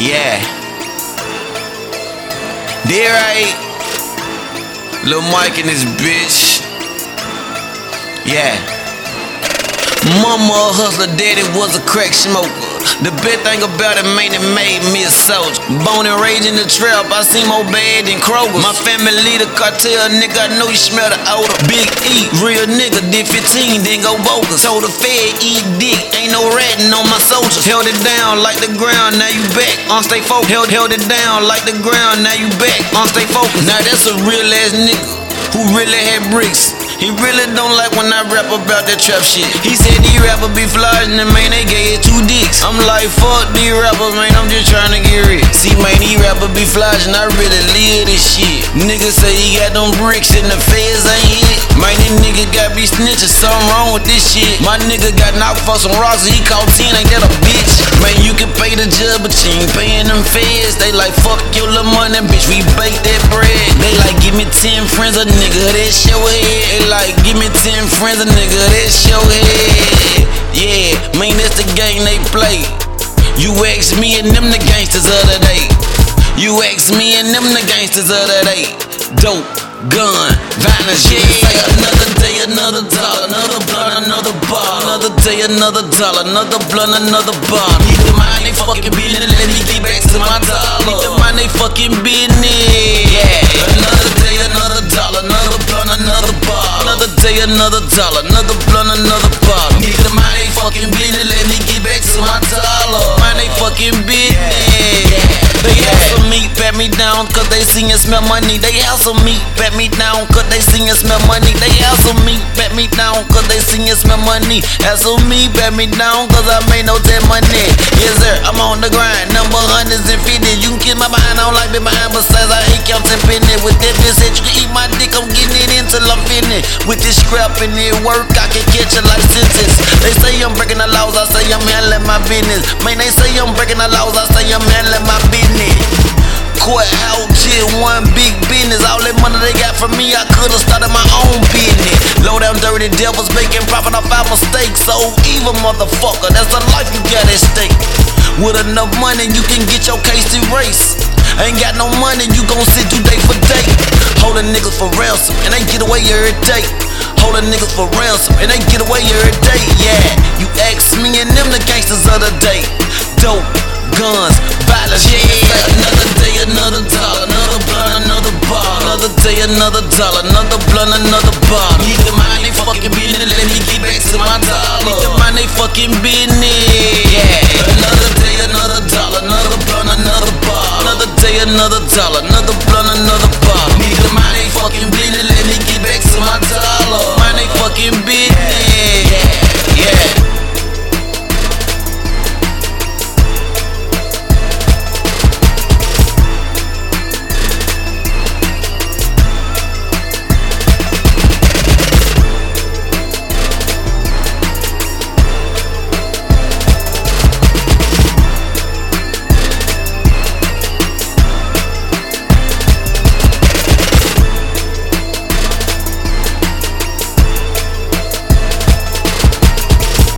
Yeah. D-Rite, Lil' Mike and this bitch. Yeah. Mama a hustler, daddy was a crack smoker. The best thing about it, man, it made me a soldier. Bone and rage in the trap, I seen more bad than Kroger's. My family, the cartel, nigga, I know you smell the odor. Big E, real nigga, did 15, then go bogus. Told the Fed, eat dick, ain't no ratting on my soldiers. Held it down like the ground, now you back, on stay focused. Held it down like the ground, now you back, on stay focused. Now that's a real ass nigga, who really had bricks. He really don't like when I rap about that trap shit. He said these rappers be flogging and man, they gave it 2 dicks. I'm like, fuck these rappers, man, I'm just trying to get rich. See, man, these rappers be flogging, I really live this shit. Niggas say he got them bricks and the feds ain't hit. Man, these niggas got be snitching, something wrong with this shit. My nigga got knocked for some rocks, he caught 10, ain't that a bitch? Man, you can pay the judge, but you ain't paying them feds. They like, fuck your little money, bitch, we bake that bread. They like, give me 10 friends, a nigga, that's your head. Like, give me 10 friends, a nigga, that's your head. Yeah, man, that's the game they play. You ask me and them the gangsters of the day. You ask me and them the gangsters of the day. Dope, gun, violence, yeah. Like another day, another dollar, another blunt, another bar. Another day, another dollar, another blunt, another bar. Need the money, fucking business, let me get back to my dollar. Need the money, fucking business, yeah. Another day, another dollar, another blunt, another bar. Another day, another dollar, another blunt, another bottle. Need the money, fucking business, let me get back to my dollar. Money, fucking business. They ask for me, pat me down, cause they see and smell money. They ask for me, pat me down, cause they see and smell money. They ask for me, pat me down, cause they see and smell money. Ask for me, pat me down, cause I made no dead money. Yes sir, I'm on the grind, number 150. You can kiss my behind, I don't like being behind, besides I ain't counting pennies. With that bitch said you can eat my dick, I'm getting it in till I'm finished. With this scrap and it work, I can catch a life sentence. They say I'm breaking the laws, I say I'm handling my business. Man, they say I'm breaking the laws, I say I'm handling my business. Courthouse shit, one big business. All that money they got from me, I could've started my own business. Low down dirty devils making profit off our mistakes. So evil, motherfucker, that's the life you got at stake. With enough money, you can get your case erased. Ain't got no money, you gon' sit you day for day. Holding niggas for ransom, and they get away every day. Holding niggas for ransom, and they get away every day, yeah. You ask me and them the gangsters of the day. Dope, guns, violence, yeah. Another day, another dollar, another blunt, another bar. Another day, another dollar, another blunt, another bar. Need the money, fucking business, let me get back to my dollar. Need the money, fucking business, yeah. Another day, another dollar, another blunt, another bar. Another day, another dollar, another blunt, another bar. Need the money, fucking business.